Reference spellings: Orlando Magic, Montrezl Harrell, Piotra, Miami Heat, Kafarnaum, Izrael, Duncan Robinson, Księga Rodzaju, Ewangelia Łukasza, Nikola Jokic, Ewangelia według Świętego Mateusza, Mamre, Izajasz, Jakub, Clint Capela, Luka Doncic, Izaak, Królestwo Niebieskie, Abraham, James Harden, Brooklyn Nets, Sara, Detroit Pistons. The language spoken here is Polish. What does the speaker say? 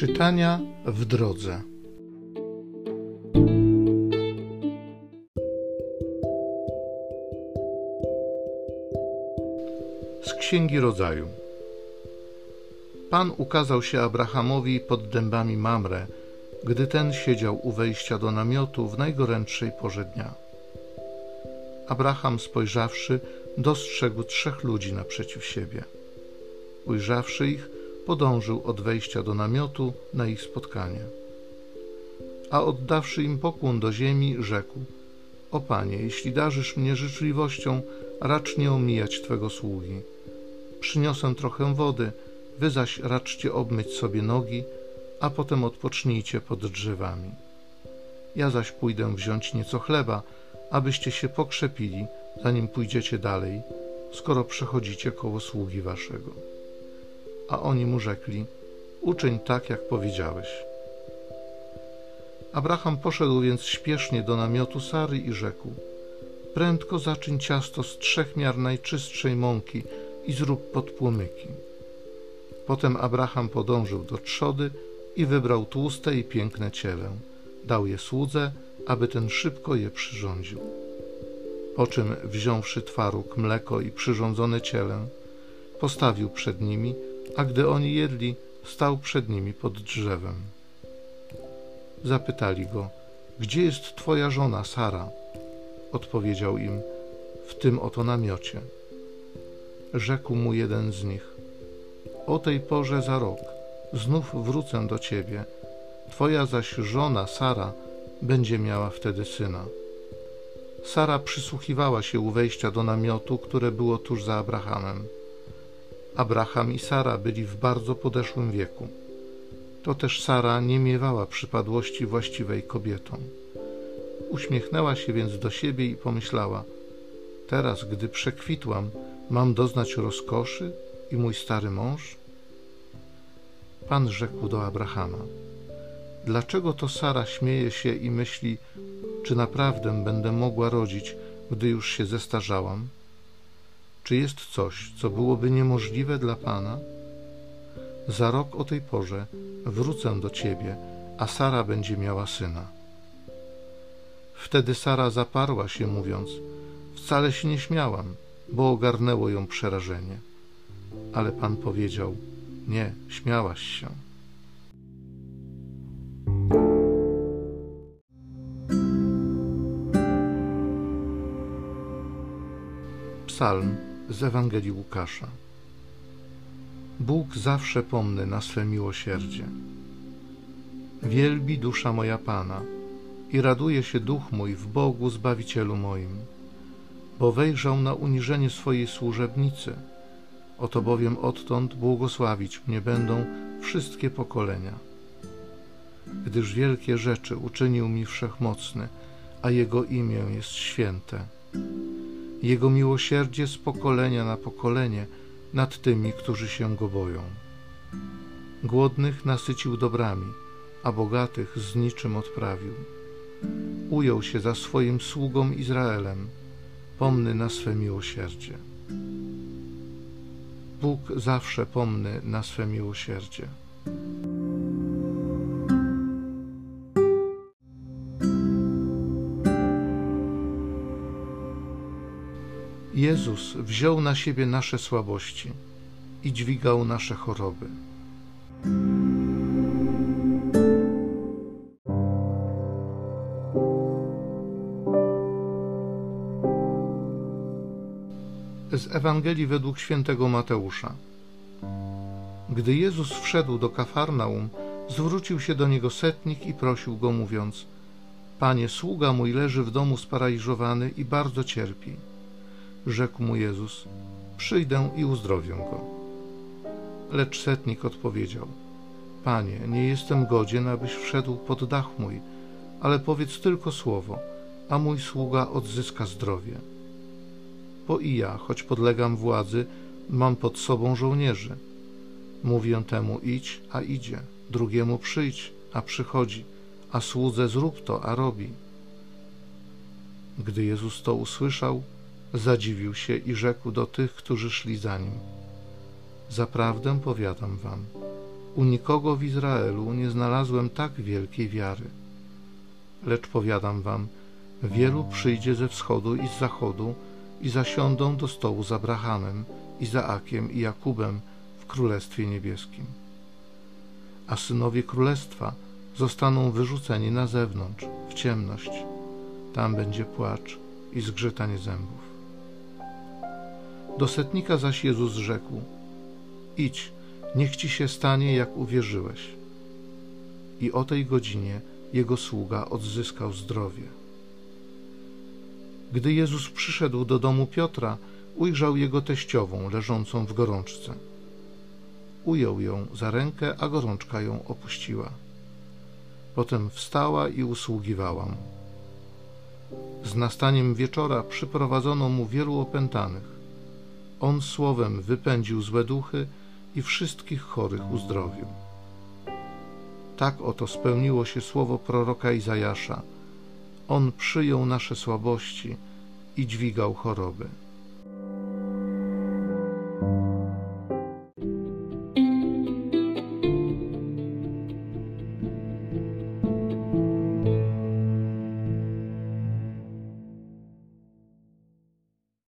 Czytania w drodze. Z Księgi Rodzaju. Pan ukazał się Abrahamowi pod dębami Mamre, gdy ten siedział u wejścia do namiotu w najgorętszej porze dnia. Abraham, spojrzawszy, dostrzegł trzech ludzi naprzeciw siebie. Ujrzawszy ich, podążył od wejścia do namiotu na ich spotkanie. A oddawszy im pokłon do ziemi, rzekł: O Panie, jeśli darzysz mnie życzliwością, racz nie omijać Twego sługi. Przyniosę trochę wody, Wy zaś raczcie obmyć sobie nogi, a potem odpocznijcie pod drzewami. Ja zaś pójdę wziąć nieco chleba, abyście się pokrzepili, zanim pójdziecie dalej, skoro przechodzicie koło sługi waszego. A oni mu rzekli: Uczyń tak, jak powiedziałeś. Abraham poszedł więc śpiesznie do namiotu Sary i rzekł: Prędko zaczyń ciasto z 3 miar najczystszej mąki i zrób podpłomyki. Potem Abraham podążył do trzody i wybrał tłuste i piękne cielę. Dał je słudze, aby ten szybko je przyrządził. Po czym, wziąwszy twaróg, mleko i przyrządzone cielę, postawił przed nimi, a gdy oni jedli, stał przed nimi pod drzewem. Zapytali go: Gdzie jest twoja żona Sara? Odpowiedział im: W tym oto namiocie. Rzekł mu jeden z nich: O tej porze za rok znów wrócę do ciebie, twoja zaś żona Sara będzie miała wtedy syna. Sara przysłuchiwała się u wejścia do namiotu, które było tuż za Abrahamem. Abraham i Sara byli w bardzo podeszłym wieku. To też Sara nie miewała przypadłości właściwej kobietom. Uśmiechnęła się więc do siebie i pomyślała: Teraz, gdy przekwitłam, mam doznać rozkoszy i mój stary mąż? Pan rzekł do Abrahama: Dlaczego to Sara śmieje się i myśli, czy naprawdę będę mogła rodzić, gdy już się zestarzałam? Czy jest coś, co byłoby niemożliwe dla Pana? Za rok o tej porze wrócę do Ciebie, a Sara będzie miała syna. Wtedy Sara zaparła się, mówiąc: Wcale się nie śmiałam, bo ogarnęło ją przerażenie. Ale Pan powiedział: Nie, śmiałaś się. Psalm z Ewangelii Łukasza. Bóg zawsze pomny na swe miłosierdzie. Wielbi dusza moja Pana i raduje się duch mój w Bogu Zbawicielu moim, bo wejrzał na uniżenie swojej służebnicy. Oto bowiem odtąd błogosławić mnie będą wszystkie pokolenia. Gdyż wielkie rzeczy uczynił mi Wszechmocny, a Jego imię jest święte. Jego miłosierdzie z pokolenia na pokolenie nad tymi, którzy się Go boją. Głodnych nasycił dobrami, a bogatych z niczym odprawił. Ujął się za swoim sługą Izraelem, pomny na swe miłosierdzie. Bóg zawsze pomny na swe miłosierdzie. Jezus wziął na siebie nasze słabości i dźwigał nasze choroby. Z Ewangelii według Świętego Mateusza. Gdy Jezus wszedł do Kafarnaum, zwrócił się do niego setnik i prosił go, mówiąc: Panie, sługa mój leży w domu sparaliżowany i bardzo cierpi. Rzekł mu Jezus: Przyjdę i uzdrowię go. Lecz setnik odpowiedział: Panie, nie jestem godzien, abyś wszedł pod dach mój, ale powiedz tylko słowo, a mój sługa odzyska zdrowie. Bo i ja, choć podlegam władzy, mam pod sobą żołnierzy. Mówię temu: idź, a idzie, drugiemu: przyjdź, a przychodzi, a słudze: zrób to, a robi. Gdy Jezus to usłyszał, zadziwił się i rzekł do tych, którzy szli za Nim: Zaprawdę powiadam wam, U nikogo w Izraelu nie znalazłem tak wielkiej wiary. Lecz powiadam wam, wielu przyjdzie ze wschodu i z zachodu i zasiądą do stołu z Abrahamem, Izaakiem i Jakubem w Królestwie Niebieskim. A synowie Królestwa zostaną wyrzuceni na zewnątrz, w ciemność. Tam będzie płacz i zgrzytanie zębów. Do setnika zaś Jezus rzekł: idź, niech ci się stanie, jak uwierzyłeś. I o tej godzinie jego sługa odzyskał zdrowie. Gdy Jezus przyszedł do domu Piotra, ujrzał jego teściową leżącą w gorączce. Ujął ją za rękę, a gorączka ją opuściła. Potem wstała i usługiwała mu. Z nastaniem wieczora przyprowadzono mu wielu opętanych. On słowem wypędził złe duchy i wszystkich chorych uzdrowił. Tak oto spełniło się słowo proroka Izajasza. On przyjął nasze słabości i dźwigał choroby.